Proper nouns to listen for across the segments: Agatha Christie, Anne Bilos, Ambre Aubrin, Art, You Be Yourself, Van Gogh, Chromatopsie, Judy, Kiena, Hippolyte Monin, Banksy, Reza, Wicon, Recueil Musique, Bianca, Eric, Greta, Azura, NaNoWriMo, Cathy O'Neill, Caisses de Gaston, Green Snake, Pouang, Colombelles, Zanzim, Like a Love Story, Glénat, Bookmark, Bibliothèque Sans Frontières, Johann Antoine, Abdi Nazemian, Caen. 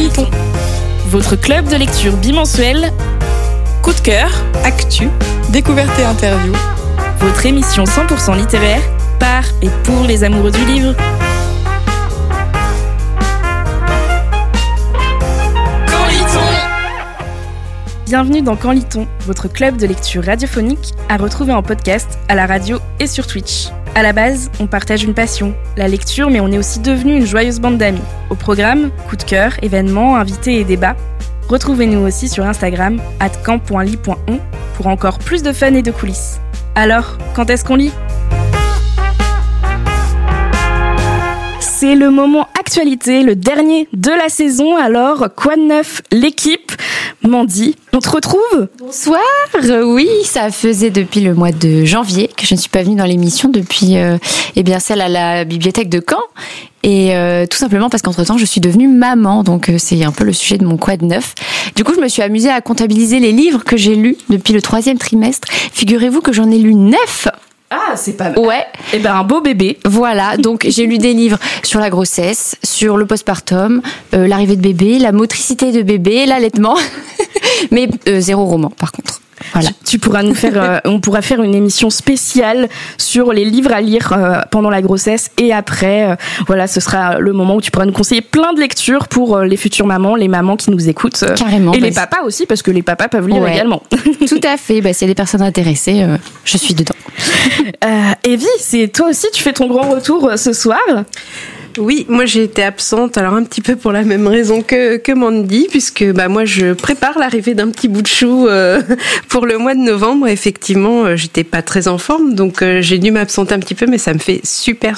lit-on, votre club de lecture bimensuel, coup de cœur, actu, découverte et interview, votre émission 100% littéraire par et pour les amoureux du livre. Quand lit-on ? Bienvenue dans Quand lit-on, votre club de lecture radiophonique à retrouver en podcast, à la radio et sur Twitch. À la base, on partage une passion, la lecture, mais on est aussi devenu une joyeuse bande d'amis. Au programme, coup de cœur, événements, invités et débats. Retrouvez-nous aussi sur Instagram, @camp.lit.on, pour encore plus de fun et de coulisses. Alors, quand est-ce qu'on lit ? C'est le moment actualité, le dernier de la saison, alors quoi de neuf l'équipe ? Mandy, on te retrouve ? Bonsoir, oui, ça faisait depuis le mois de janvier que je ne suis pas venue dans l'émission depuis celle à la bibliothèque de Caen. Et tout simplement parce qu'entre-temps, je suis devenue maman, donc c'est un peu le sujet de mon quoi de neuf. Du coup, je me suis amusée à comptabiliser les livres que j'ai lus depuis le 3e trimestre. Figurez-vous que j'en ai lu 9. Ah, c'est pas mal. Ouais. Eh ben, un beau bébé. Voilà. Donc, j'ai lu des livres sur la grossesse, sur le postpartum, l'arrivée de bébé, la motricité de bébé, l'allaitement. Mais zéro roman, par contre. Voilà. Tu pourras nous faire, on pourra faire une émission spéciale sur les livres à lire pendant la grossesse et après. Voilà, ce sera le moment où tu pourras nous conseiller plein de lectures pour les futures mamans, les mamans qui nous écoutent. Carrément. Et les papas aussi, parce que les papas peuvent lire également. Tout à fait. Bah, s'il y a des personnes intéressées, je suis dedans. Evie, c'est toi aussi, tu fais ton grand retour ce soir. Oui, moi j'ai été absente, alors un petit peu pour la même raison que Mandy, puisque bah moi je prépare l'arrivée d'un petit bout de chou pour le mois de novembre. Effectivement, j'étais pas très en forme, donc j'ai dû m'absenter un petit peu, mais ça me fait super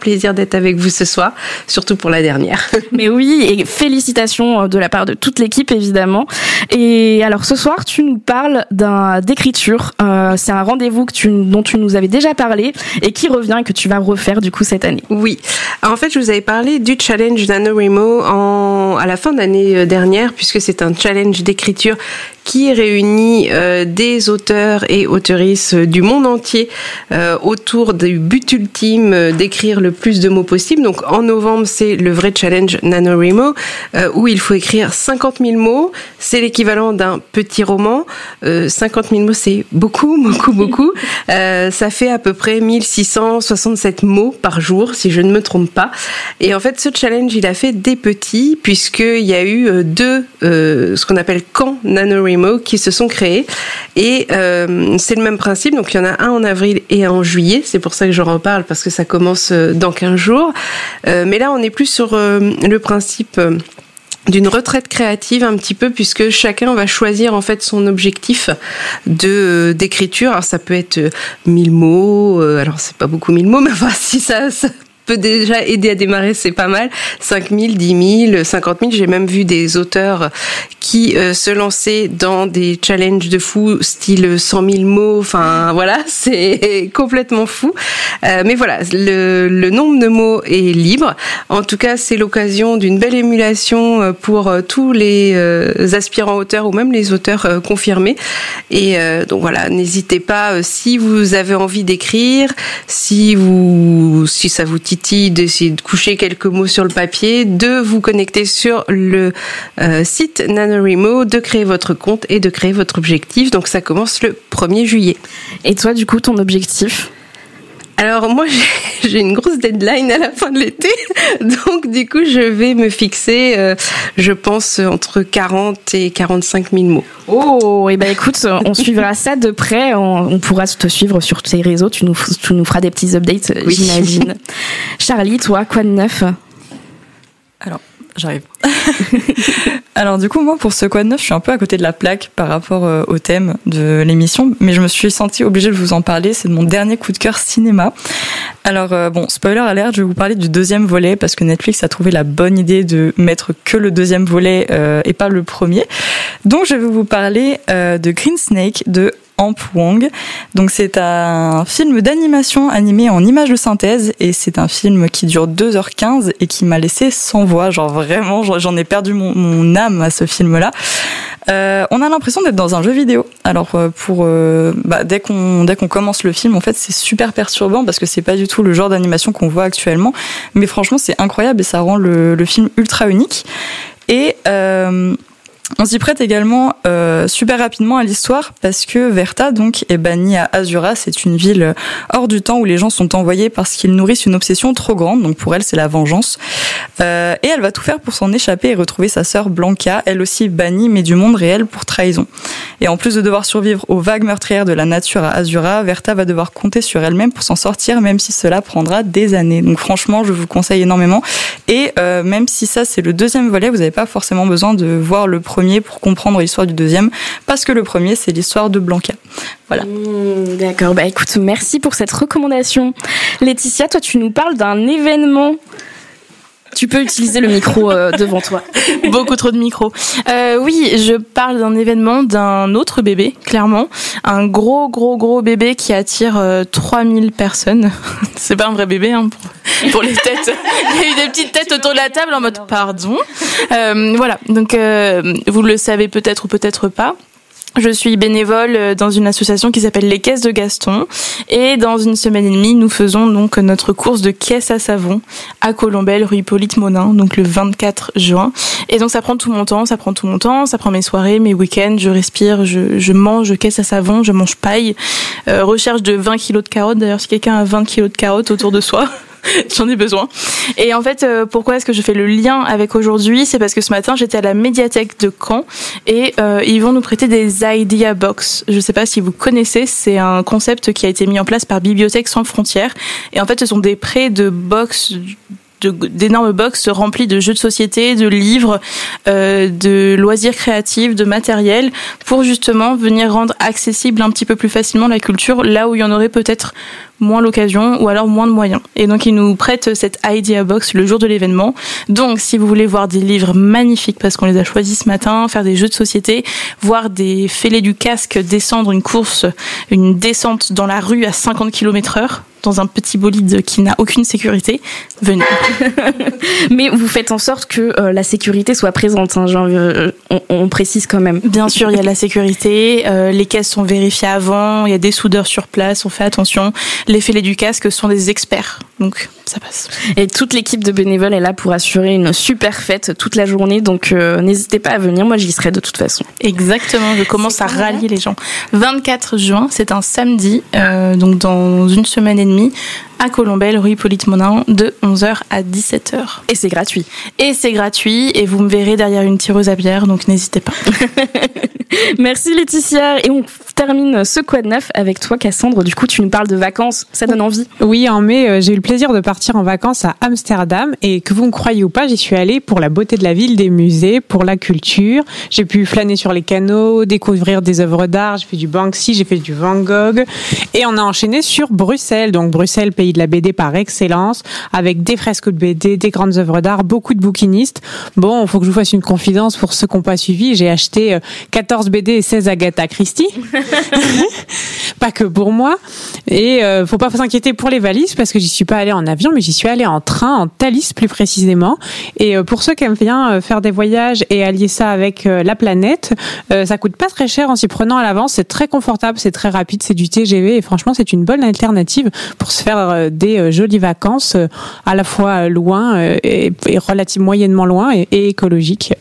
plaisir d'être avec vous ce soir, surtout pour la dernière. Mais oui, et félicitations de la part de toute l'équipe évidemment. Et alors ce soir, tu nous parles d'écriture. C'est un rendez-vous dont tu nous avais déjà parlé et qui revient et que tu vas refaire du coup cette année. Oui. En fait, je vous avais parlé du challenge NaNoWriMo à la fin d'année dernière, puisque c'est un challenge d'écriture qui réunit des auteurs et auteurices du monde entier autour du but ultime d'écrire le plus de mots possible. Donc en novembre, c'est le vrai challenge NaNoWriMo où il faut écrire 50 000 mots. C'est l'équivalent d'un petit roman. 50 000 mots, c'est beaucoup. Ça fait à peu près 1667 mots par jour, si je ne me trompe pas. Et en fait, ce challenge, il a fait des petits, puisqu'il y a eu deux, ce qu'on appelle Quand NaNoWriMo, qui se sont créés et c'est le même principe, donc il y en a un en avril et un en juillet, c'est pour ça que j'en reparle parce que ça commence dans 15 jours mais là on est plus sur le principe d'une retraite créative un petit peu, puisque chacun va choisir en fait son objectif d'écriture. Alors ça peut être 1000 mots, alors c'est pas beaucoup 1000 mots, mais enfin si ça peut déjà aider à démarrer, c'est pas mal. 5000, 10 000, 50 000. J'ai même vu des auteurs qui se lançaient dans des challenges de fou, style 100 000 mots. Enfin, voilà, c'est complètement fou. Mais voilà, le nombre de mots est libre. En tout cas, c'est l'occasion d'une belle émulation pour tous les aspirants auteurs ou même les auteurs confirmés. Et donc voilà, n'hésitez pas si vous avez envie d'écrire, si ça vous titille, d'essayer de coucher quelques mots sur le papier, de vous connecter sur le site NaNoWriMo, de créer votre compte et de créer votre objectif. Donc ça commence le 1er juillet. Et toi, du coup, ton objectif ? Alors moi j'ai une grosse deadline à la fin de l'été, donc du coup je vais me fixer, je pense, entre 40 et 45 000 mots. Oh, et ben écoute, on suivra ça de près, on pourra te suivre sur tes réseaux, tu nous feras des petits updates, oui. J'imagine. Charlie, toi, quoi de neuf ? Alors, j'arrive. Alors du coup moi pour ce quoi de neuf je suis un peu à côté de la plaque par rapport au thème de l'émission, mais je me suis sentie obligée de vous en parler. C'est de mon dernier coup de cœur cinéma. Alors bon, spoiler alert, je vais vous parler du 2e volet parce que Netflix a trouvé la bonne idée de mettre que le 2e volet et pas le 1er. Donc je vais vous parler de Green Snake de Pouang. Donc c'est un film d'animation animé en images de synthèse et c'est un film qui dure 2h15 et qui m'a laissé sans voix, genre vraiment j'en ai perdu mon âme à ce film là. On a l'impression d'être dans un jeu vidéo. Alors dès qu'on commence le film, en fait c'est super perturbant parce que c'est pas du tout le genre d'animation qu'on voit actuellement, mais franchement c'est incroyable et ça rend le film ultra unique. Et on s'y prête également super rapidement à l'histoire parce que Verta donc est bannie à Azura. C'est une ville hors du temps où les gens sont envoyés parce qu'ils nourrissent une obsession trop grande. Donc pour elle, c'est la vengeance. Et elle va tout faire pour s'en échapper et retrouver sa sœur Blanca, elle aussi bannie mais du monde réel pour trahison. Et en plus de devoir survivre aux vagues meurtrières de la nature à Azura, Verta va devoir compter sur elle-même pour s'en sortir, même si cela prendra des années. Donc franchement, je vous conseille énormément. Et même si ça, c'est le deuxième volet, vous n'avez pas forcément besoin de voir le premier pour comprendre l'histoire du deuxième, parce que le premier, c'est l'histoire de Blanca. Voilà. D'accord, bah écoute, merci pour cette recommandation. Laetitia, toi, tu nous parles d'un événement. Tu peux utiliser le micro devant toi. Beaucoup trop de micros. Oui, je parle d'un événement d'un autre bébé, clairement. Un gros bébé qui attire 3000 personnes. C'est pas un vrai bébé, hein, pour les têtes. Il y a eu des petites têtes autour de la table en mode « pardon ». Voilà, donc vous le savez peut-être ou peut-être pas. Je suis bénévole dans une association qui s'appelle les Caisses de Gaston et dans une semaine et demie, nous faisons donc notre course de caisse à savon à Colombelles, rue Hippolyte Monin, donc le 24 juin. Et donc ça prend tout mon temps, ça prend mes soirées, mes week-ends, je respire, je mange, je caisse à savon, je mange paille, recherche de 20 kilos de carottes, d'ailleurs si quelqu'un a 20 kilos de carottes autour de soi... J'en ai besoin. Et en fait, pourquoi est-ce que je fais le lien avec aujourd'hui ? C'est parce que ce matin, j'étais à la médiathèque de Caen et ils vont nous prêter des Idea Box. Je ne sais pas si vous connaissez, c'est un concept qui a été mis en place par Bibliothèque Sans Frontières. Et en fait, ce sont des prêts de box... d'énormes box remplies de jeux de société, de livres, de loisirs créatifs, de matériel, pour justement venir rendre accessible un petit peu plus facilement la culture, là où il y en aurait peut-être moins l'occasion, ou alors moins de moyens. Et donc ils nous prêtent cette Idea Box le jour de l'événement. Donc si vous voulez voir des livres magnifiques, parce qu'on les a choisis ce matin, faire des jeux de société, voir des fêlés du casque descendre une descente dans la rue à 50 km/h, dans un petit bolide qui n'a aucune sécurité, venez. Mais vous faites en sorte que la sécurité soit présente, hein, genre, on précise quand même. Bien sûr, il y a la sécurité, les caisses sont vérifiées avant, il y a des soudeurs sur place, on fait attention. Les fêlés du casque sont des experts, donc ça passe. Et toute l'équipe de bénévoles est là pour assurer une super fête toute la journée, donc n'hésitez pas à venir, moi j'y serai de toute façon. Exactement, je commence à rallier les gens. 24 juin, c'est un samedi, donc dans une semaine et demie, à Colombelles, rue Hippolyte Monin, de 11h à 17h. Et c'est gratuit. Et vous me verrez derrière une tireuse à bière, donc n'hésitez pas. Merci Laetitia. Et on termine ce Quoi de Neuf avec toi, Cassandre. Du coup, tu nous parles de vacances. Ça donne envie. Oui, en mai, j'ai eu le plaisir de partir en vacances à Amsterdam. Et que vous me croyez ou pas, j'y suis allée pour la beauté de la ville, des musées, pour la culture. J'ai pu flâner sur les canaux, découvrir des œuvres d'art. J'ai fait du Banksy, j'ai fait du Van Gogh. Et on a enchaîné sur Bruxelles. Donc Bruxelles, pays de la BD par excellence, avec des fresques de BD, des grandes œuvres d'art, beaucoup de bouquinistes. Bon, il faut que je vous fasse une confidence pour ceux qui n'ont pas suivi. J'ai acheté 14 BD et 16 Agatha Christie. Pas que pour moi. Et faut pas s'inquiéter pour les valises, parce que j'y suis pas allée en avion, mais j'y suis allée en train, en Thalys plus précisément. Et pour ceux qui aiment bien faire des voyages et allier ça avec la planète, ça coûte pas très cher en s'y prenant à l'avance. C'est très confortable, c'est très rapide, c'est du TGV et franchement, c'est une bonne alternative pour se faire des jolies vacances à la fois loin et relativement moyennement loin et écologique.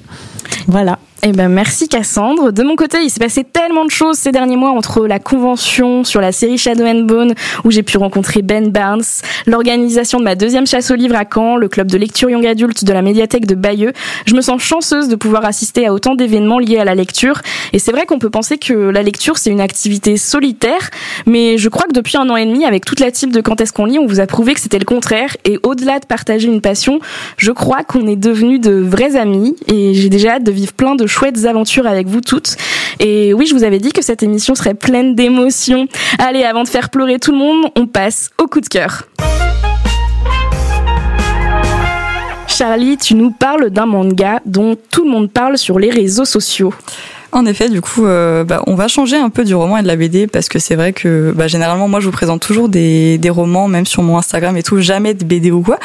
Voilà. Eh ben merci Cassandre. De mon côté, il s'est passé tellement de choses ces derniers mois, entre la convention sur la série Shadow and Bone où j'ai pu rencontrer Ben Barnes, l'organisation de ma deuxième chasse aux livres à Caen, le club de lecture young adulte de la médiathèque de Bayeux. Je me sens chanceuse de pouvoir assister à autant d'événements liés à la lecture. Et c'est vrai qu'on peut penser que la lecture c'est une activité solitaire, mais je crois que depuis 1 an et demi, avec toute la team de Quand est-ce qu'on lit, on vous a prouvé que c'était le contraire. Et au-delà de partager une passion, je crois qu'on est devenus de vrais amis. Et j'ai déjà hâte de vivre plein de chouettes aventures avec vous toutes. Et oui, je vous avais dit que cette émission serait pleine d'émotions. Allez, avant de faire pleurer tout le monde, on passe au coup de cœur. Charlie, tu nous parles d'un manga dont tout le monde parle sur les réseaux sociaux. En effet, du coup, on va changer un peu du roman et de la BD, parce que c'est vrai que généralement, moi, je vous présente toujours des romans, même sur mon Instagram et tout, jamais de BD ou quoi.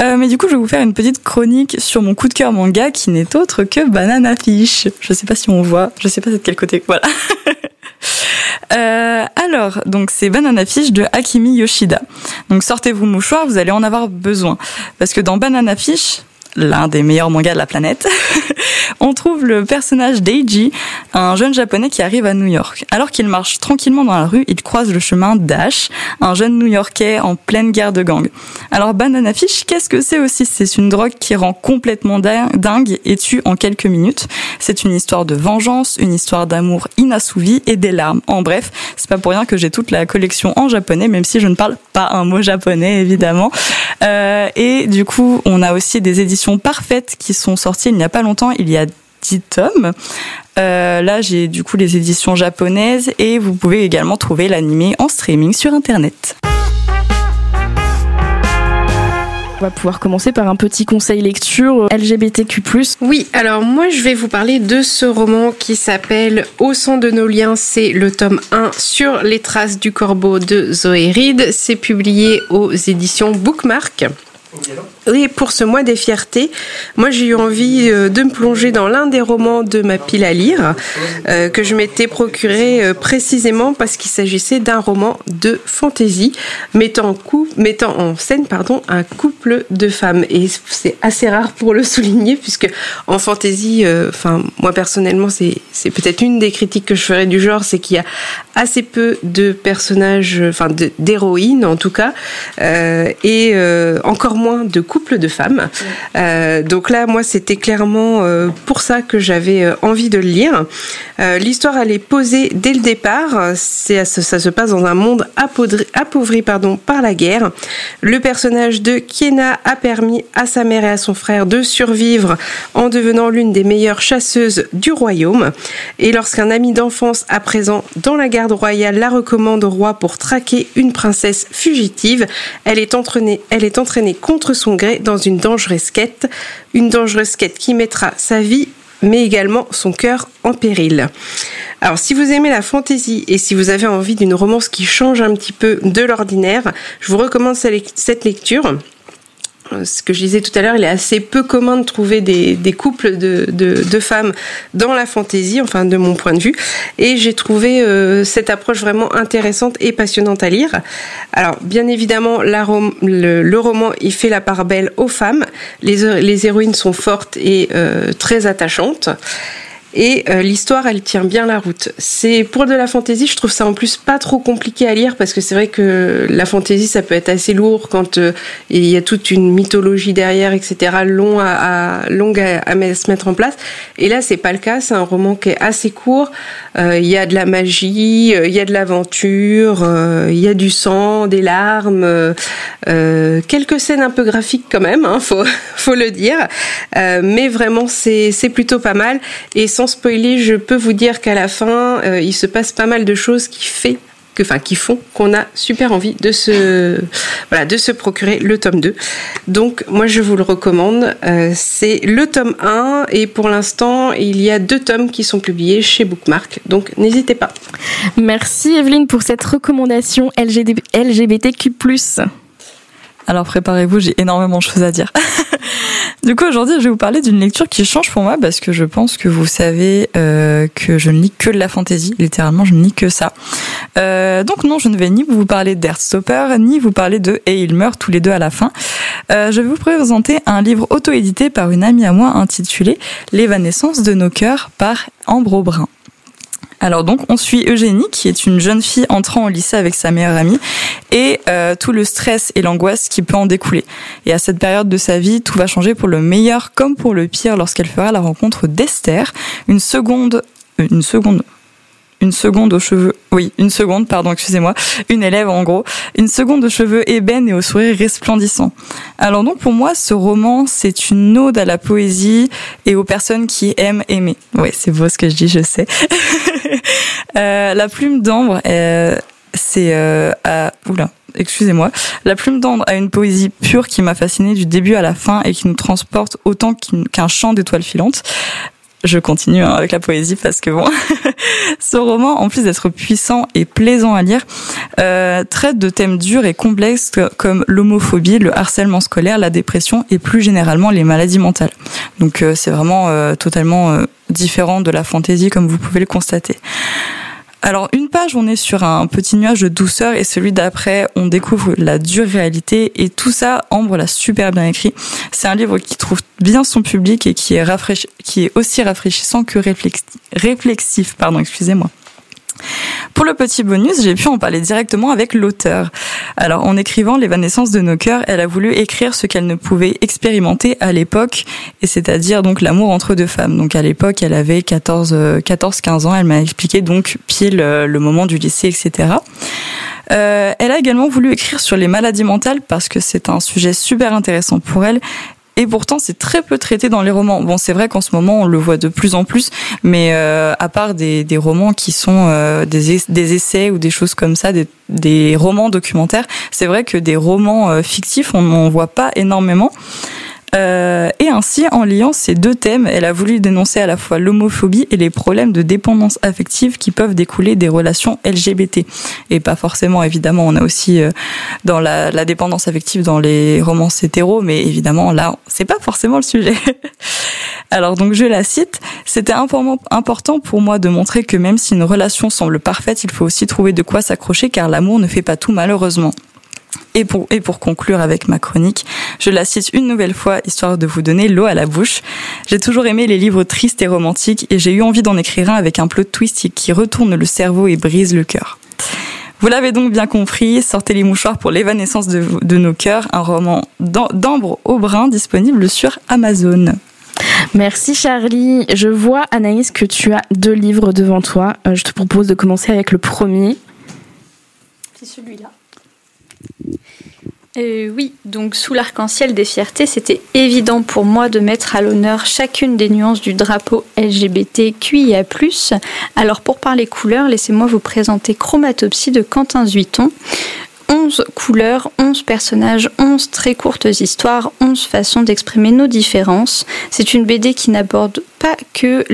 Mais du coup, je vais vous faire une petite chronique sur mon coup de cœur manga, qui n'est autre que Banana Fish. Je sais pas si on voit, je sais pas c'est de quel côté, voilà. Alors, donc c'est Banana Fish de Akimi Yoshida. Donc sortez vos mouchoirs, vous allez en avoir besoin, parce que dans Banana Fish... l'un des meilleurs mangas de la planète, on trouve le personnage d'Eiji, un jeune japonais qui arrive à New York. Alors qu'il marche tranquillement dans la rue, il croise le chemin d'Ash, un jeune New-Yorkais en pleine guerre de gang. Alors Banana Fish, qu'est-ce que c'est aussi ? C'est une drogue qui rend complètement dingue et tue en quelques minutes. C'est une histoire de vengeance, une histoire d'amour inassouvi et des larmes. En bref, c'est pas pour rien que j'ai toute la collection en japonais, même si je ne parle pas un mot japonais, évidemment. Et du coup, on a aussi des éditions parfaites qui sont sorties il n'y a pas longtemps, il y a 10 tomes. Là, j'ai du coup les éditions japonaises et vous pouvez également trouver l'animé en streaming sur Internet. On va pouvoir commencer par un petit conseil lecture LGBTQ+. Oui, alors moi je vais vous parler de ce roman qui s'appelle « Au sang de nos liens », c'est le tome 1 sur les traces du corbeau de Zoé Reed. C'est publié aux éditions Bookmark. Et pour ce mois des fiertés, moi j'ai eu envie de me plonger dans l'un des romans de ma pile à lire que je m'étais procuré précisément parce qu'il s'agissait d'un roman de fantaisie mettant en scène un couple de femmes, et c'est assez rare pour le souligner puisque en fantaisie, moi personnellement c'est peut-être une des critiques que je ferais du genre, c'est qu'il y a assez peu de personnages, d'héroïnes en tout cas, et encore moins de couples de femmes. Donc là, moi, c'était clairement pour ça que j'avais envie de le lire. L'histoire, elle est posée dès le départ. Ça se passe dans un monde appauvri, par la guerre. Le personnage de Kiena a permis à sa mère et à son frère de survivre en devenant l'une des meilleures chasseuses du royaume. Et lorsqu'un ami d'enfance, à présent dans la garde royale, la recommande au roi pour traquer une princesse fugitive, elle est entraînée contre son gré dans une dangereuse quête qui mettra sa vie mais également son cœur en péril. Alors si vous aimez la fantaisie et si vous avez envie d'une romance qui change un petit peu de l'ordinaire, je vous recommande cette lecture. Ce que je disais tout à l'heure, il est assez peu commun de trouver des couples de femmes dans la fantaisie, enfin de mon point de vue, et j'ai trouvé cette approche vraiment intéressante et passionnante à lire. Alors bien évidemment, le roman il fait la part belle aux femmes, les héroïnes sont fortes et très attachantes. Et l'histoire, elle tient bien la route. C'est pour de la fantaisie, je trouve ça en plus pas trop compliqué à lire parce que c'est vrai que la fantaisie, ça peut être assez lourd quand il y a toute une mythologie derrière, etc. Longue à se mettre en place. Et là, c'est pas le cas. C'est un roman qui est assez court. Il y a de la magie, il y a de l'aventure, il y a du sang, des larmes, quelques scènes un peu graphiques quand même. Faut le dire. Mais vraiment, c'est plutôt pas mal. Et sans spoiler, je peux vous dire qu'à la fin, il se passe pas mal de choses qui font qu'on a super envie de se procurer le tome 2. Donc moi je vous le recommande, c'est le tome 1 et pour l'instant il y a 2 tomes qui sont publiés chez Bookmark, donc n'hésitez pas. Merci Evelyne pour cette recommandation LGBTQ+. Alors préparez-vous, j'ai énormément de choses à dire. Du coup, aujourd'hui, je vais vous parler d'une lecture qui change pour moi parce que je pense que vous savez que je ne lis que de la fantaisie. Littéralement, je ne lis que ça. Donc non, je ne vais ni vous parler d'Heartstopper, ni vous parler de « Et il meurt » tous les deux à la fin. Je vais vous présenter un livre auto-édité par une amie à moi intitulé « L'évanescence de nos cœurs » par Ambre Aubrin. Alors donc, on suit Eugénie, qui est une jeune fille entrant au lycée avec sa meilleure amie, et tout le stress et l'angoisse qui peut en découler. Et à cette période de sa vie, tout va changer pour le meilleur comme pour le pire lorsqu'elle fera la rencontre d'Esther, une élève en gros, une seconde aux cheveux ébènes et au sourire resplendissant. Alors donc pour moi, ce roman, c'est une ode à la poésie et aux personnes qui aiment aimer. Ouais, c'est beau ce que je dis, je sais. La plume d'ambre a une poésie pure qui m'a fascinée du début à la fin et qui nous transporte autant qu'un champ d'étoiles filantes. Je continue avec la poésie parce que bon, ce roman, en plus d'être puissant et plaisant à lire, traite de thèmes durs et complexes comme l'homophobie, le harcèlement scolaire, la dépression et plus généralement les maladies mentales. Donc c'est vraiment totalement différent de la fantaisie comme vous pouvez le constater. Alors, une page, on est sur un petit nuage de douceur et celui d'après, on découvre la dure réalité et tout ça, Ambre l'a super bien écrit. C'est un livre qui trouve bien son public et qui est aussi rafraîchissant que réflexif. Pour le petit bonus, j'ai pu en parler directement avec l'auteur. Alors, en écrivant L'évanescence de nos cœurs, elle a voulu écrire ce qu'elle ne pouvait expérimenter à l'époque, et c'est-à-dire donc l'amour entre deux femmes. Donc à l'époque, elle avait 14-15 ans, elle m'a expliqué donc pile le moment du lycée, etc. Elle a également voulu écrire sur les maladies mentales parce que c'est un sujet super intéressant pour elle. Et pourtant, c'est très peu traité dans les romans. Bon, c'est vrai qu'en ce moment, on le voit de plus en plus, mais à part des romans qui sont des essais ou des choses comme ça, des romans documentaires, c'est vrai que des romans fictifs, on n'en voit pas énormément. Et ainsi, en liant ces deux thèmes, elle a voulu dénoncer à la fois l'homophobie et les problèmes de dépendance affective qui peuvent découler des relations LGBT. Et pas forcément, évidemment, on a aussi dans la dépendance affective dans les romances hétéros, mais évidemment, là, c'est pas forcément le sujet. Alors donc, je la cite, « C'était important pour moi de montrer que même si une relation semble parfaite, il faut aussi trouver de quoi s'accrocher car l'amour ne fait pas tout malheureusement. » Et pour conclure avec ma chronique, je la cite une nouvelle fois, histoire de vous donner l'eau à la bouche. J'ai toujours aimé les livres tristes et romantiques et j'ai eu envie d'en écrire un avec un plot twist qui retourne le cerveau et brise le cœur. Vous l'avez donc bien compris, sortez les mouchoirs pour L'évanescence de nos cœurs, un roman d'Ambre Aubrin disponible sur Amazon. Merci Charlie. Je vois, Anaïs, que tu as 2 livres devant toi. Je te propose de commencer avec le premier. C'est celui-là. Oui, donc Sous l'arc-en-ciel des fiertés, c'était évident pour moi de mettre à l'honneur chacune des nuances du drapeau LGBTQIA+. Alors pour parler couleurs, laissez-moi vous présenter Chromatopsie de Quentin Zuiton. 11 couleurs, 11 personnages, 11 très courtes histoires, 11 façons d'exprimer nos différences. C'est une BD qui n'aborde pas que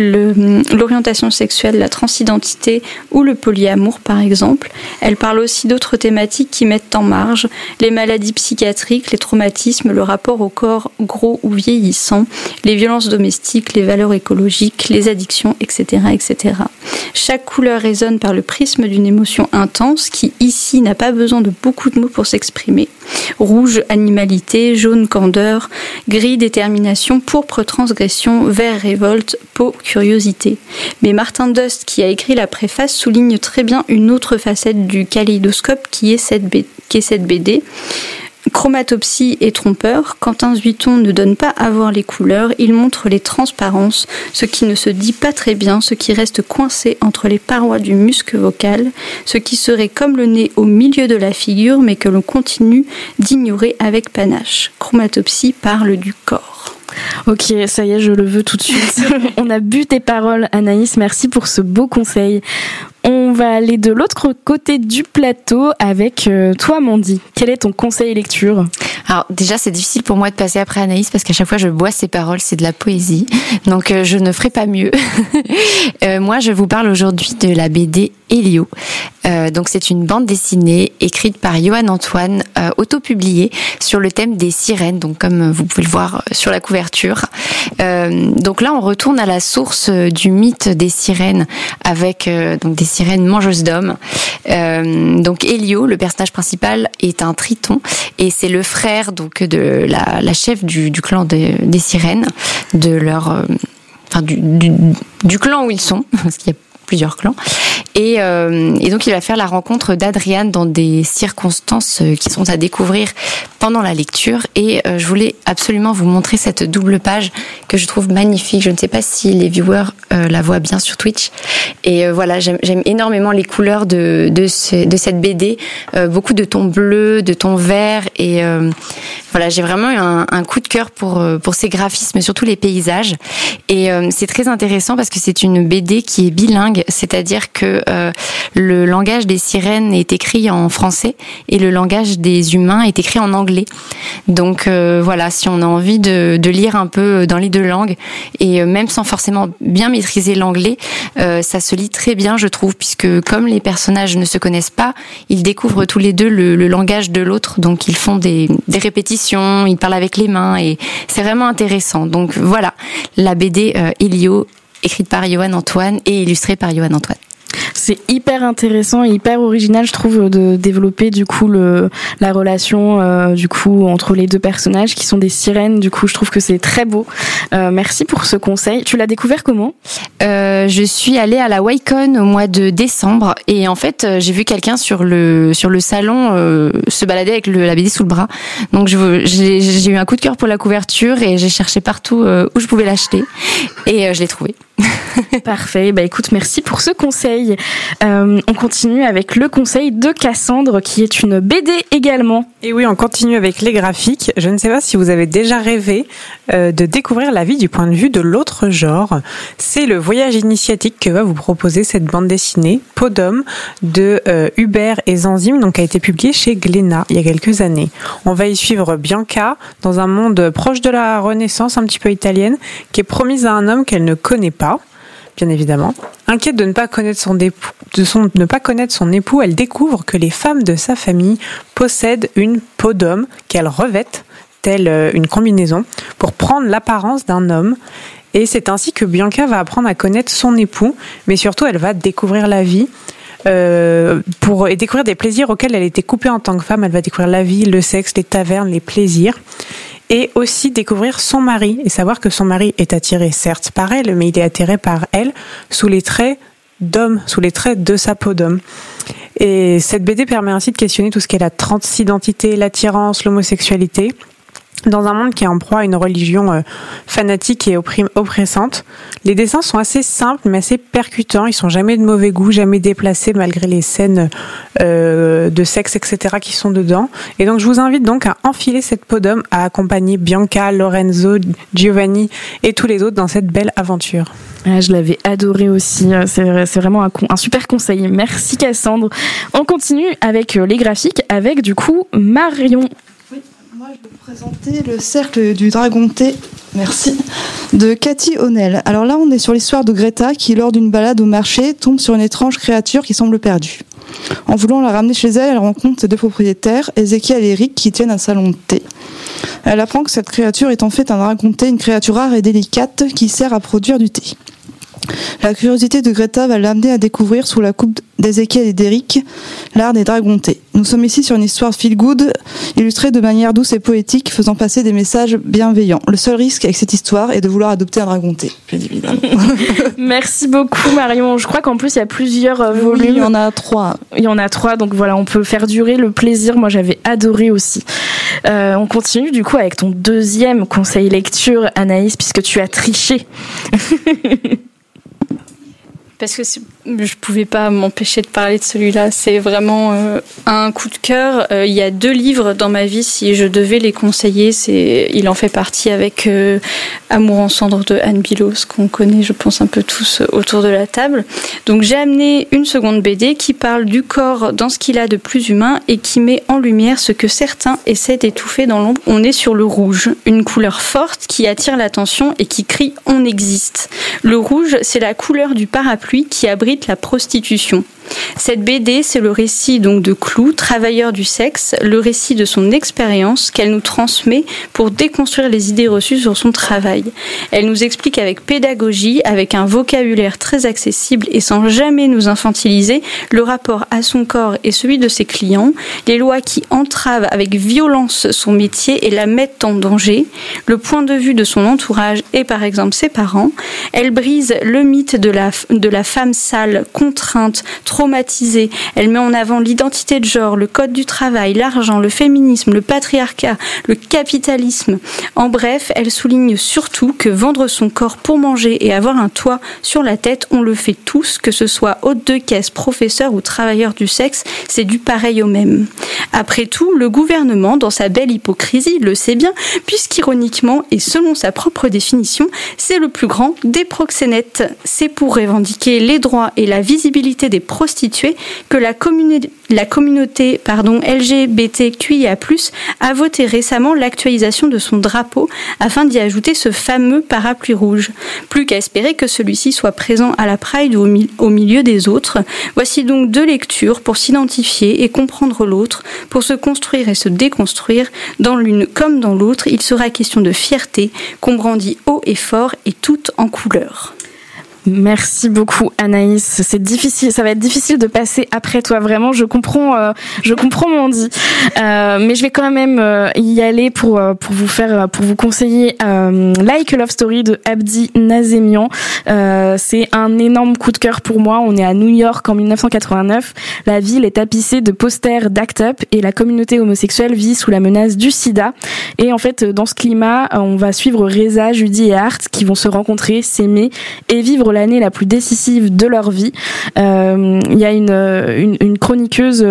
l'orientation sexuelle, la transidentité ou le polyamour par exemple. Elle parle aussi d'autres thématiques qui mettent en marge les maladies psychiatriques, les traumatismes, le rapport au corps gros ou vieillissant, les violences domestiques, les valeurs écologiques, les addictions, etc., etc. Chaque couleur résonne par le prisme d'une émotion intense qui ici n'a pas besoin de beaucoup de mots pour s'exprimer. Rouge, animalité, jaune, candeur, gris, détermination, pourpre, transgression, vert, révolte, peau, curiosité. Mais Martin Dust, qui a écrit la préface, souligne très bien une autre facette du kaléidoscope qui est cette BD. Chromatopsie est trompeur, Quentin Zuiton ne donne pas à voir les couleurs, il montre les transparences, ce qui ne se dit pas très bien, ce qui reste coincé entre les parois du muscle vocal, ce qui serait comme le nez au milieu de la figure mais que l'on continue d'ignorer avec panache. Chromatopsie parle du corps. Ok, ça y est, je le veux tout de suite. On a bu tes paroles, Anaïs, merci pour ce beau conseil. On va aller de l'autre côté du plateau avec toi, Mandy. Quel est ton conseil lecture ? Alors déjà, c'est difficile pour moi de passer après Anaïs parce qu'à chaque fois, je bois ses paroles, c'est de la poésie. Donc, je ne ferai pas mieux. Moi, je vous parle aujourd'hui de la BD Elio. Donc, c'est une bande dessinée écrite par Johann Antoine, auto-publiée sur le thème des sirènes. Donc, comme vous pouvez le voir sur la couverture. Donc là, on retourne à la source du mythe des sirènes avec donc des sirènes mangeuses d'hommes. Donc Elio, le personnage principal, est un triton et c'est le frère donc de la chef du clan des sirènes, de leur, enfin du clan où ils sont, parce qu'il y a plusieurs clans. Et donc il va faire la rencontre d'Adriane dans des circonstances qui sont à découvrir pendant la lecture. Et je voulais absolument vous montrer cette double page que je trouve magnifique. Je ne sais pas si les viewers la voient bien sur Twitch. Et voilà, j'aime énormément les couleurs de cette BD. Beaucoup de tons bleus, de tons verts. Et voilà, j'ai vraiment eu un coup de cœur pour ces graphismes, surtout les paysages. Et c'est très intéressant parce que c'est une BD qui est bilingue, c'est-à-dire que le langage des sirènes est écrit en français et le langage des humains est écrit en anglais. Donc voilà, si on a envie de lire un peu dans les deux langues et même sans forcément bien maîtriser l'anglais, ça se lit très bien, je trouve, puisque comme les personnages ne se connaissent pas, ils découvrent tous les deux le langage de l'autre, donc ils font des répétitions, ils parlent avec les mains et c'est vraiment intéressant. Donc voilà, la BD Elio, écrite par Johann Antoine et illustrée par Johann Antoine. C'est hyper intéressant et hyper original, je trouve, de développer du coup la relation du coup entre les deux personnages qui sont des sirènes. Du coup, je trouve que c'est très beau. Merci pour ce conseil. Tu l'as découvert comment ? Je suis allée à la Wicon au mois de décembre et en fait, j'ai vu quelqu'un sur le salon se balader avec la BD sous le bras. Donc j'ai eu un coup de cœur pour la couverture et j'ai cherché partout où je pouvais l'acheter et je l'ai trouvé. Parfait, bah écoute, merci pour ce conseil. On continue avec le conseil de Cassandre qui est une BD également. Et oui, on continue avec les graphiques. Je ne sais pas si vous avez déjà rêvé de découvrir la vie du point de vue de l'autre genre. C'est le voyage initiatique que va vous proposer cette bande dessinée Peau d'homme de Hubert et Zanzim, donc a été publiée chez Glénat il y a quelques années. On va y suivre Bianca dans un monde proche de la Renaissance, un petit peu italienne, qui est promise à un homme qu'elle ne connaît pas. Bien évidemment. Inquiète de ne pas connaître son époux, elle découvre que les femmes de sa famille possèdent une peau d'homme qu'elle revêtent, telle une combinaison, pour prendre l'apparence d'un homme. Et c'est ainsi que Bianca va apprendre à connaître son époux, mais surtout elle va découvrir la vie. Et découvrir des plaisirs auxquels elle était coupée en tant que femme. Elle va découvrir la vie, le sexe, les tavernes, les plaisirs. Et aussi découvrir son mari et savoir que son mari est attiré, certes, par elle, mais il est attiré par elle sous les traits d'homme, sous les traits de sa peau d'homme. Et cette BD permet ainsi de questionner tout ce qu'est la transidentité, l'attirance, l'homosexualité, dans un monde qui est en proie à une religion fanatique et oppressante. Les dessins sont assez simples mais assez percutants, ils sont jamais de mauvais goût, jamais déplacés malgré les scènes de sexe, etc. qui sont dedans. Et donc je vous invite donc à enfiler cette peau d'homme, à accompagner Bianca, Lorenzo, Giovanni et tous les autres dans cette belle aventure. Ah, je l'avais adoré aussi, c'est vraiment un super conseil. Merci Cassandre. On continue avec les graphiques avec du coup Marion. Moi, je vais présenter le cercle du dragon T, merci, de Cathy O'Neill. Alors là, on est sur l'histoire de Greta qui, lors d'une balade au marché, tombe sur une étrange créature qui semble perdue. En voulant la ramener chez elle, elle rencontre ses deux propriétaires, Ezekiel et Eric, qui tiennent un salon de thé. Elle apprend que cette créature est en fait un dragon T, une créature rare et délicate qui sert à produire du thé. La curiosité de Greta va l'amener à découvrir, sous la coupe d'Ezekiel et d'Eric, l'art des dragons thé. Nous sommes ici sur une histoire feel-good, illustrée de manière douce et poétique, faisant passer des messages bienveillants. Le seul risque avec cette histoire est de vouloir adopter un dragon thé. Merci beaucoup Marion. Je crois qu'en plus il y a plusieurs volumes. Il y en a 3. Il y en a 3, donc voilà, on peut faire durer le plaisir. Moi j'avais adoré aussi. On continue du coup avec ton deuxième conseil lecture, Anaïs, puisque tu as triché. Parce que je pouvais pas m'empêcher de parler de celui-là. C'est vraiment un coup de cœur. Il y a 2 livres dans ma vie, si je devais les conseiller, il en fait partie avec Amour en cendres de Anne Bilos, qu'on connaît, je pense, un peu tous autour de la table. Donc j'ai amené une seconde BD qui parle du corps dans ce qu'il a de plus humain et qui met en lumière ce que certains essaient d'étouffer dans l'ombre. On est sur le rouge, une couleur forte qui attire l'attention et qui crie « on existe ». Le rouge, c'est la couleur du parapluie qui abrite la prostitution. Cette BD, c'est le récit donc de Clou, travailleur du sexe, le récit de son expérience qu'elle nous transmet pour déconstruire les idées reçues sur son travail. Elle nous explique avec pédagogie, avec un vocabulaire très accessible et sans jamais nous infantiliser, le rapport à son corps et celui de ses clients, les lois qui entravent avec violence son métier et la mettent en danger, le point de vue de son entourage et par exemple ses parents. Elle brise le mythe de la femme sale, contrainte, traumatisée. Elle met en avant l'identité de genre, le code du travail, l'argent, le féminisme, le patriarcat, le capitalisme. En bref, elle souligne surtout que vendre son corps pour manger et avoir un toit sur la tête, on le fait tous, que ce soit hôte de caisse, professeur ou travailleur du sexe, c'est du pareil au même. Après tout, le gouvernement, dans sa belle hypocrisie, le sait bien, puisqu'ironiquement et selon sa propre définition, c'est le plus grand des proxénètes. C'est pour revendiquer les droits et la visibilité des prostituées que la communauté LGBTQIA+, a voté récemment l'actualisation de son drapeau afin d'y ajouter ce fameux parapluie rouge. Plus qu'à espérer que celui-ci soit présent à la Pride ou au milieu des autres. Voici donc 2 lectures pour s'identifier et comprendre l'autre, pour se construire et se déconstruire. Dans l'une comme dans l'autre, il sera question de fierté qu'on brandit haut et fort et toute en couleur. Merci beaucoup Anaïs, c'est difficile, ça va être difficile de passer après toi, vraiment, je comprends mon dit, mais je vais quand même y aller pour vous conseiller Like a Love Story de Abdi Nazemian. C'est un énorme coup de cœur pour moi. On est à New York en 1989, la ville est tapissée de posters d'Act Up et la communauté homosexuelle vit sous la menace du sida, et en fait dans ce climat on va suivre Reza, Judy et Art qui vont se rencontrer, s'aimer et vivre l'année la plus décisive de leur vie. Il y a une chroniqueuse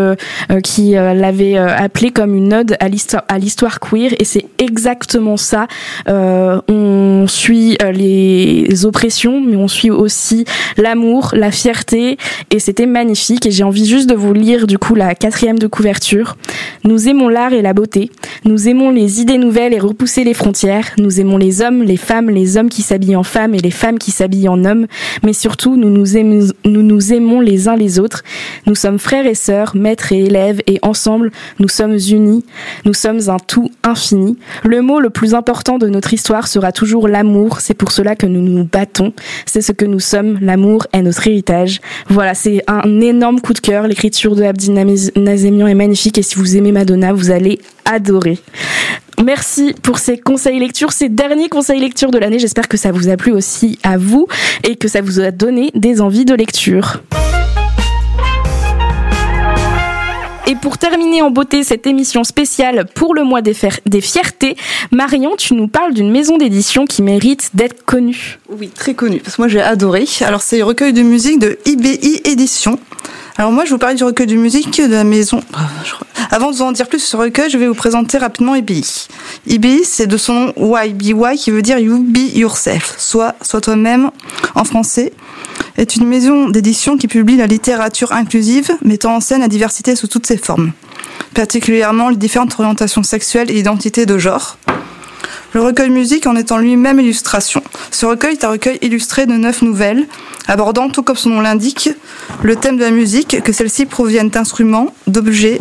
qui l'avait appelée comme une ode à l'histoire queer, et c'est exactement ça. On suit les oppressions, mais on suit aussi l'amour, la fierté, et c'était magnifique. Et j'ai envie juste de vous lire du coup la 4e de couverture. Nous aimons l'art et la beauté. Nous aimons les idées nouvelles et repousser les frontières. Nous aimons les hommes, les femmes, les hommes qui s'habillent en femmes et les femmes qui s'habillent en hommes. Mais surtout, nous nous aimons les uns les autres. Nous sommes frères et sœurs, maîtres et élèves, et ensemble, nous sommes unis. Nous sommes un tout infini. Le mot le plus important de notre histoire sera toujours l'amour. C'est pour cela que nous nous battons. C'est ce que nous sommes. L'amour est notre héritage. Voilà, c'est un énorme coup de cœur. L'écriture de Abdi Nazemian est magnifique, et si vous aimez Madonna, vous allez adorer. Merci pour ces conseils lecture, ces derniers conseils lecture de l'année. J'espère que ça vous a plu aussi à vous et que ça vous a donné des envies de lecture. Et pour terminer en beauté cette émission spéciale pour le mois des fiertés, Marion, tu nous parles d'une maison d'édition qui mérite d'être connue. Oui, très connue, parce que moi j'ai adoré. Alors c'est le recueil de musique de IBI Édition. Alors moi je vous parlais du recueil de musique de la maison. Avant de vous en dire plus sur ce recueil, je vais vous présenter rapidement IBI. IBI, c'est de son nom YBY qui veut dire You Be Yourself, soit toi-même en français. Est une maison d'édition qui publie la littérature inclusive, mettant en scène la diversité sous toutes ses formes, particulièrement les différentes orientations sexuelles et identités de genre. Le recueil musique en étant lui-même illustration. Ce recueil est un recueil illustré de 9 nouvelles, abordant, tout comme son nom l'indique, le thème de la musique, que celles-ci proviennent d'instruments, d'objets,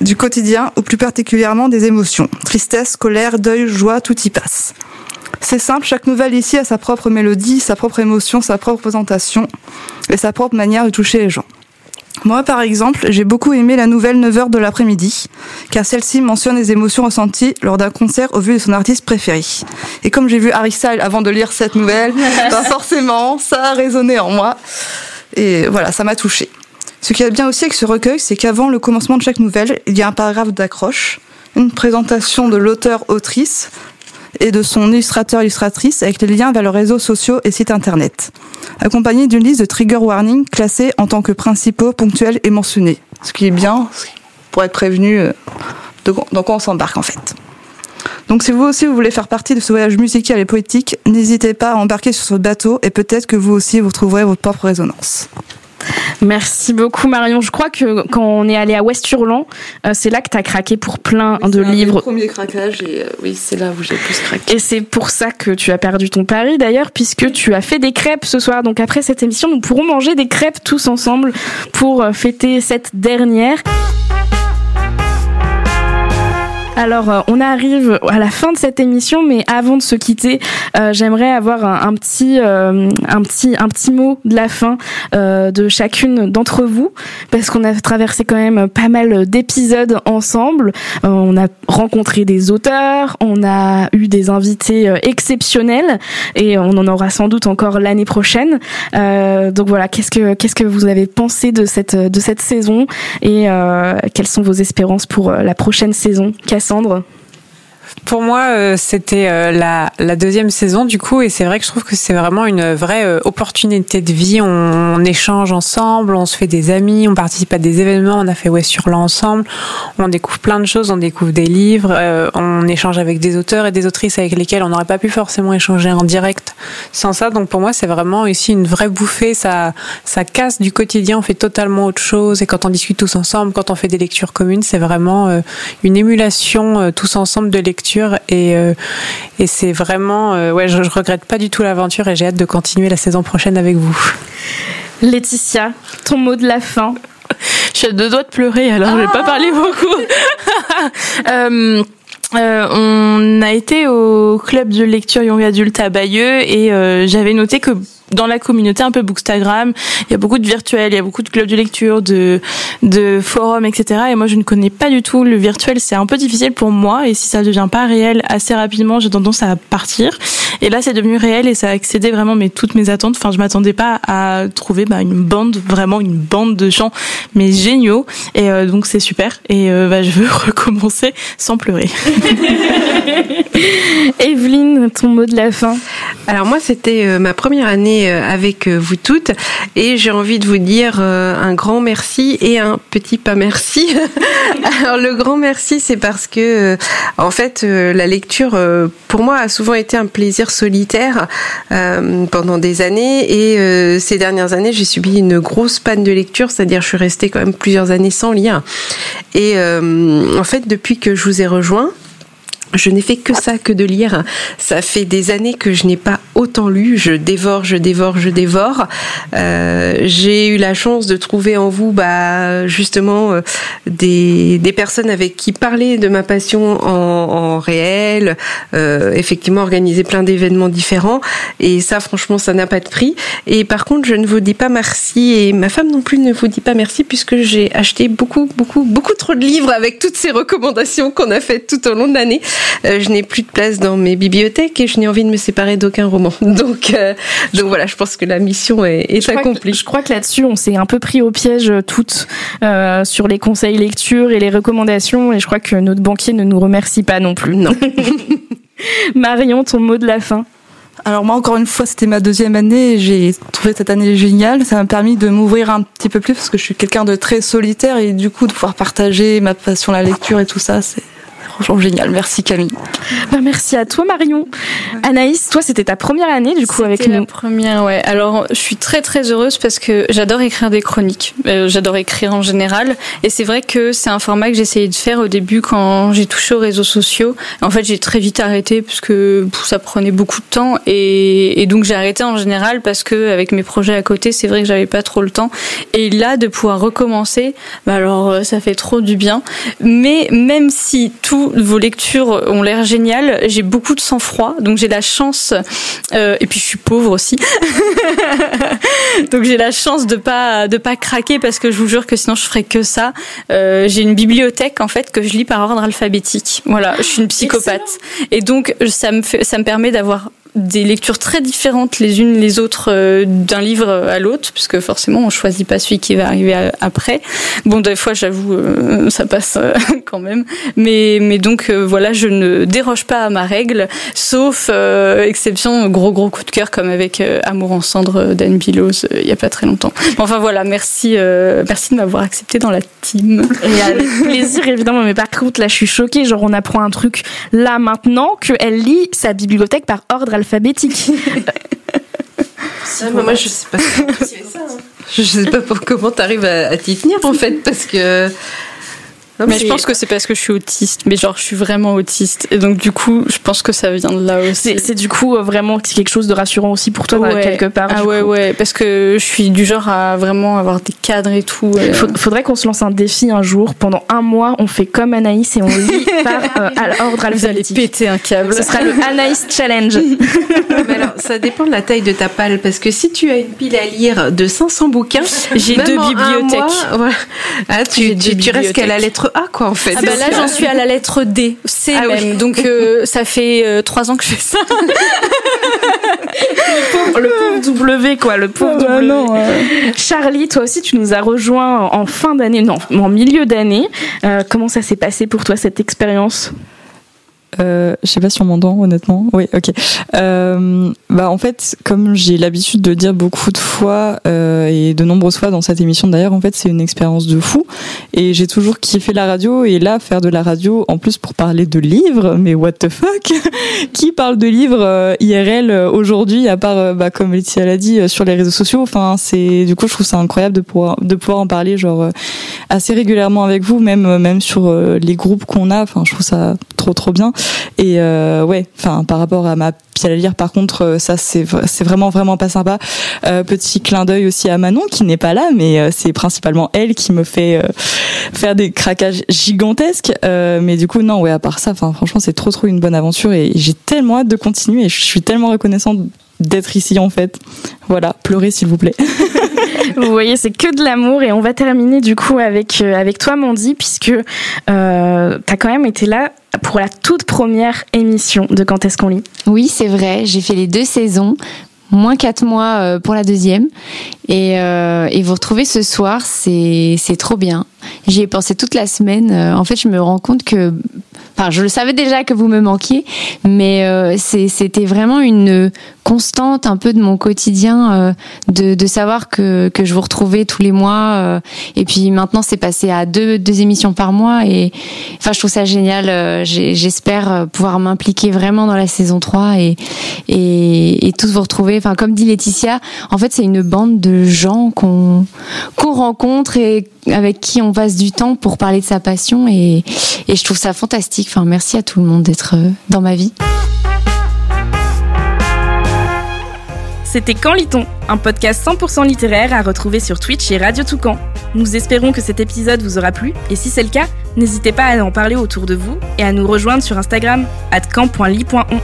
du quotidien, ou plus particulièrement des émotions. Tristesse, colère, deuil, joie, tout y passe. C'est simple, chaque nouvelle ici a sa propre mélodie, sa propre émotion, sa propre présentation et sa propre manière de toucher les gens. Moi, par exemple, j'ai beaucoup aimé la nouvelle 9h de l'après-midi, car celle-ci mentionne les émotions ressenties lors d'un concert au vu de son artiste préféré. Et comme j'ai vu Harry Styles avant de lire cette nouvelle, forcément, ça a résonné en moi. Et voilà, ça m'a touchée. Ce qu'il y a de bien aussi avec ce recueil, c'est qu'avant le commencement de chaque nouvelle, il y a un paragraphe d'accroche, une présentation de l'auteur-autrice, et de son illustrateur-illustratrice avec les liens vers leurs réseaux sociaux et sites internet, accompagné d'une liste de trigger warning classés en tant que principaux, ponctuels et mentionnés. Ce qui est bien pour être prévenu dans quoi on s'embarque en fait. Donc si vous aussi vous voulez faire partie de ce voyage musical et poétique, n'hésitez pas à embarquer sur ce bateau et peut-être que vous aussi vous trouverez votre propre résonance. Merci beaucoup Marion. Je crois que quand on est allé à Ouest-Hurlan, c'est là que t'as craqué pour plein de livres. Le premier craquage et oui, c'est là où j'ai le plus craqué. Et c'est pour ça que tu as perdu ton pari d'ailleurs, puisque tu as fait des crêpes ce soir. Donc après cette émission, nous pourrons manger des crêpes tous ensemble pour fêter cette dernière. Alors, on arrive à la fin de cette émission, mais avant de se quitter, j'aimerais avoir un petit mot de la fin de chacune d'entre vous, parce qu'on a traversé quand même pas mal d'épisodes ensemble. On a rencontré des auteurs, on a eu des invités exceptionnels, et on en aura sans doute encore l'année prochaine. Donc voilà, qu'est-ce que vous avez pensé de cette saison, et quelles sont vos espérances pour la prochaine saison? Cassandre ? Pour moi, c'était la 2e saison du coup, et c'est vrai que je trouve que c'est vraiment une vraie opportunité de vie. On échange ensemble, on se fait des amis, on participe à des événements, on a fait Ouest-Hurlan ensemble, on découvre plein de choses, on découvre des livres, on échange avec des auteurs et des autrices avec lesquels on n'aurait pas pu forcément échanger en direct sans ça. Donc pour moi, c'est vraiment ici une vraie bouffée, ça casse du quotidien, on fait totalement autre chose, et quand on discute tous ensemble, quand on fait des lectures communes, c'est vraiment une émulation tous ensemble de lecture. Et c'est vraiment... je regrette pas du tout l'aventure et j'ai hâte de continuer la saison prochaine avec vous. Laetitia, ton mot de la fin. J'ai à 2 doigts de pleurer, alors je vais pas parler beaucoup. On a été au club de lecture young adulte à Bayeux et j'avais noté que dans la communauté un peu Bookstagram, il y a beaucoup de virtuels, il y a beaucoup de clubs de lecture, de forums, etc. Et moi, je ne connais pas du tout le virtuel. C'est un peu difficile pour moi. Et si ça ne devient pas réel assez rapidement, j'ai tendance à partir. Et là, c'est devenu réel et ça a excédé vraiment toutes mes attentes. Enfin, je m'attendais pas à trouver une bande de gens, mais géniaux. Et donc, c'est super. Et je veux recommencer sans pleurer. Evelyne, ton mot de la fin. Alors moi, c'était ma première année avec vous toutes et j'ai envie de vous dire un grand merci et un petit pas merci. Alors le grand merci, c'est parce que en fait, la lecture pour moi a souvent été un plaisir solitaire pendant des années et ces dernières années, j'ai subi une grosse panne de lecture, c'est-à-dire je suis restée quand même plusieurs années sans lire. Et en fait, depuis que je vous ai rejoint, je n'ai fait que ça, que de lire. Ça fait des années que je n'ai pas autant lu. Je dévore. J'ai eu la chance de trouver en vous, justement, des personnes avec qui parler de ma passion en réel, effectivement, organiser plein d'événements différents. Et ça, franchement, ça n'a pas de prix. Et par contre, je ne vous dis pas merci, et ma femme non plus ne vous dit pas merci, puisque j'ai acheté beaucoup, beaucoup, beaucoup trop de livres avec toutes ces recommandations qu'on a faites tout au long de l'année. Je n'ai plus de place dans mes bibliothèques et je n'ai envie de me séparer d'aucun roman. Donc voilà, je pense que la mission est accomplie. Je crois que là-dessus, on s'est un peu pris au piège toutes sur les conseils lecture et les recommandations, et je crois que notre banquier ne nous remercie pas non plus. Non. Marion, ton mot de la fin. Alors moi, encore une fois, c'était ma deuxième année et j'ai trouvé cette année géniale. Ça m'a permis de m'ouvrir un petit peu plus parce que je suis quelqu'un de très solitaire et du coup, de pouvoir partager ma passion, la lecture et tout ça, c'est franchement génial, merci Camille. Merci à toi Marion. Anaïs, toi c'était ta première année du coup avec nous. C'était la première, ouais. Alors je suis très très heureuse parce que j'adore écrire des chroniques, j'adore écrire en général et c'est vrai que c'est un format que j'essayais de faire au début quand j'ai touché aux réseaux sociaux. En fait j'ai très vite arrêté parce que ça prenait beaucoup de temps et donc j'ai arrêté en général parce que avec mes projets à côté c'est vrai que j'avais pas trop le temps et là de pouvoir recommencer, alors ça fait trop du bien. Mais même si tout vos lectures ont l'air géniales, j'ai beaucoup de sang-froid, donc j'ai la chance et puis je suis pauvre aussi donc j'ai la chance de pas craquer parce que je vous jure que sinon je ferais que ça. J'ai une bibliothèque en fait que je lis par ordre alphabétique, voilà, je suis une psychopathe. Excellent. Et donc ça me permet d'avoir des lectures très différentes les unes les autres d'un livre à l'autre parce que forcément on choisit pas celui qui va arriver après. Bon, des fois j'avoue ça passe quand même mais donc voilà, je ne déroge pas à ma règle sauf exception gros coup de cœur comme avec Amour en cendres d'Anne Biloz il y a pas très longtemps. Bon, enfin voilà, merci de m'avoir accepté dans la team. Et avec plaisir évidemment, mais par contre là je suis choquée, genre on apprend un truc là maintenant qu'elle lit sa bibliothèque par ordre alphabétique. Moi je sais pas je sais pas comment t'arrives à t'y tenir en fait parce que mais je pense que c'est parce que je suis autiste, mais genre je suis vraiment autiste et donc du coup je pense que ça vient de là aussi. C'est du coup vraiment quelque chose de rassurant aussi pour toi, ouais. Quelque part. Ah ouais, ouais, parce que je suis du genre à vraiment avoir des cadres et tout. Faudrait qu'on se lance un défi un jour. Pendant un mois, on fait comme Anaïs et on lit par ordre alphabétique. Vous allez péter un câble. Ce sera le Anaïs Challenge. Mais alors, ça dépend de la taille de ta palle parce que si tu as une pile à lire de 500 bouquins, j'ai deux bibliothèques. Voilà. Ah, tu restes qu'à la lettre A quoi en fait. Ah bah là j'en suis à la lettre D, C ah même. Oui. Donc ça fait 3 ans que je fais ça. Le pauvre W quoi, le pauvre W. Non, Charlie, toi aussi tu nous as rejoint en fin d'année, non, en milieu d'année. Comment ça s'est passé pour toi cette expérience ? Je sais pas si on m'entend honnêtement. Oui, ok. En fait, comme j'ai l'habitude de dire beaucoup de fois et de nombreuses fois dans cette émission d'ailleurs, en fait, c'est une expérience de fou. Et j'ai toujours kiffé la radio et là, faire de la radio en plus pour parler de livres, mais what the fuck ? Qui parle de livres IRL aujourd'hui à part comme Laetitia l'a dit sur les réseaux sociaux. Enfin, c'est du coup, je trouve ça incroyable de pouvoir en parler genre assez régulièrement avec vous, même sur les groupes qu'on a. Enfin, je trouve ça trop bien. Et par rapport à ma pile à lire, par contre, ça c'est vraiment vraiment pas sympa. Petit clin d'œil aussi à Manon qui n'est pas là, mais c'est principalement elle qui me fait faire des craquages gigantesques. Mais du coup non, ouais, à part ça, franchement c'est trop une bonne aventure et j'ai tellement hâte de continuer et je suis tellement reconnaissante d'être ici en fait. Voilà, pleurez s'il vous plaît. Vous voyez, c'est que de l'amour. Et on va terminer du coup avec toi, Mandy, puisque t'as quand même été là pour la toute première émission de Quand est-ce qu'on lit ? Oui, c'est vrai, j'ai fait les 2 saisons, moins 4 mois pour la 2e. Et vous retrouvez ce soir, c'est trop bien. J'y ai pensé toute la semaine. En fait, je me rends compte que... Enfin, je le savais déjà que vous me manquiez, mais c'était vraiment une constante un peu de mon quotidien de savoir que je vous retrouvais tous les mois. Et puis maintenant, c'est passé à 2 émissions par mois. Et enfin, je trouve ça génial. J'espère pouvoir m'impliquer vraiment dans la saison 3 et tous vous retrouver. Enfin, comme dit Laetitia, en fait, c'est une bande de gens qu'on rencontre et avec qui on passe du temps pour parler de sa passion. Et je trouve ça fantastique. Enfin, merci à tout le monde d'être dans ma vie. C'était Quand lit-on, un podcast 100% littéraire à retrouver sur Twitch et Radio Toucan. Nous espérons que cet épisode vous aura plu, et si c'est le cas, n'hésitez pas à en parler autour de vous et à nous rejoindre sur Instagram @camp.ly.on.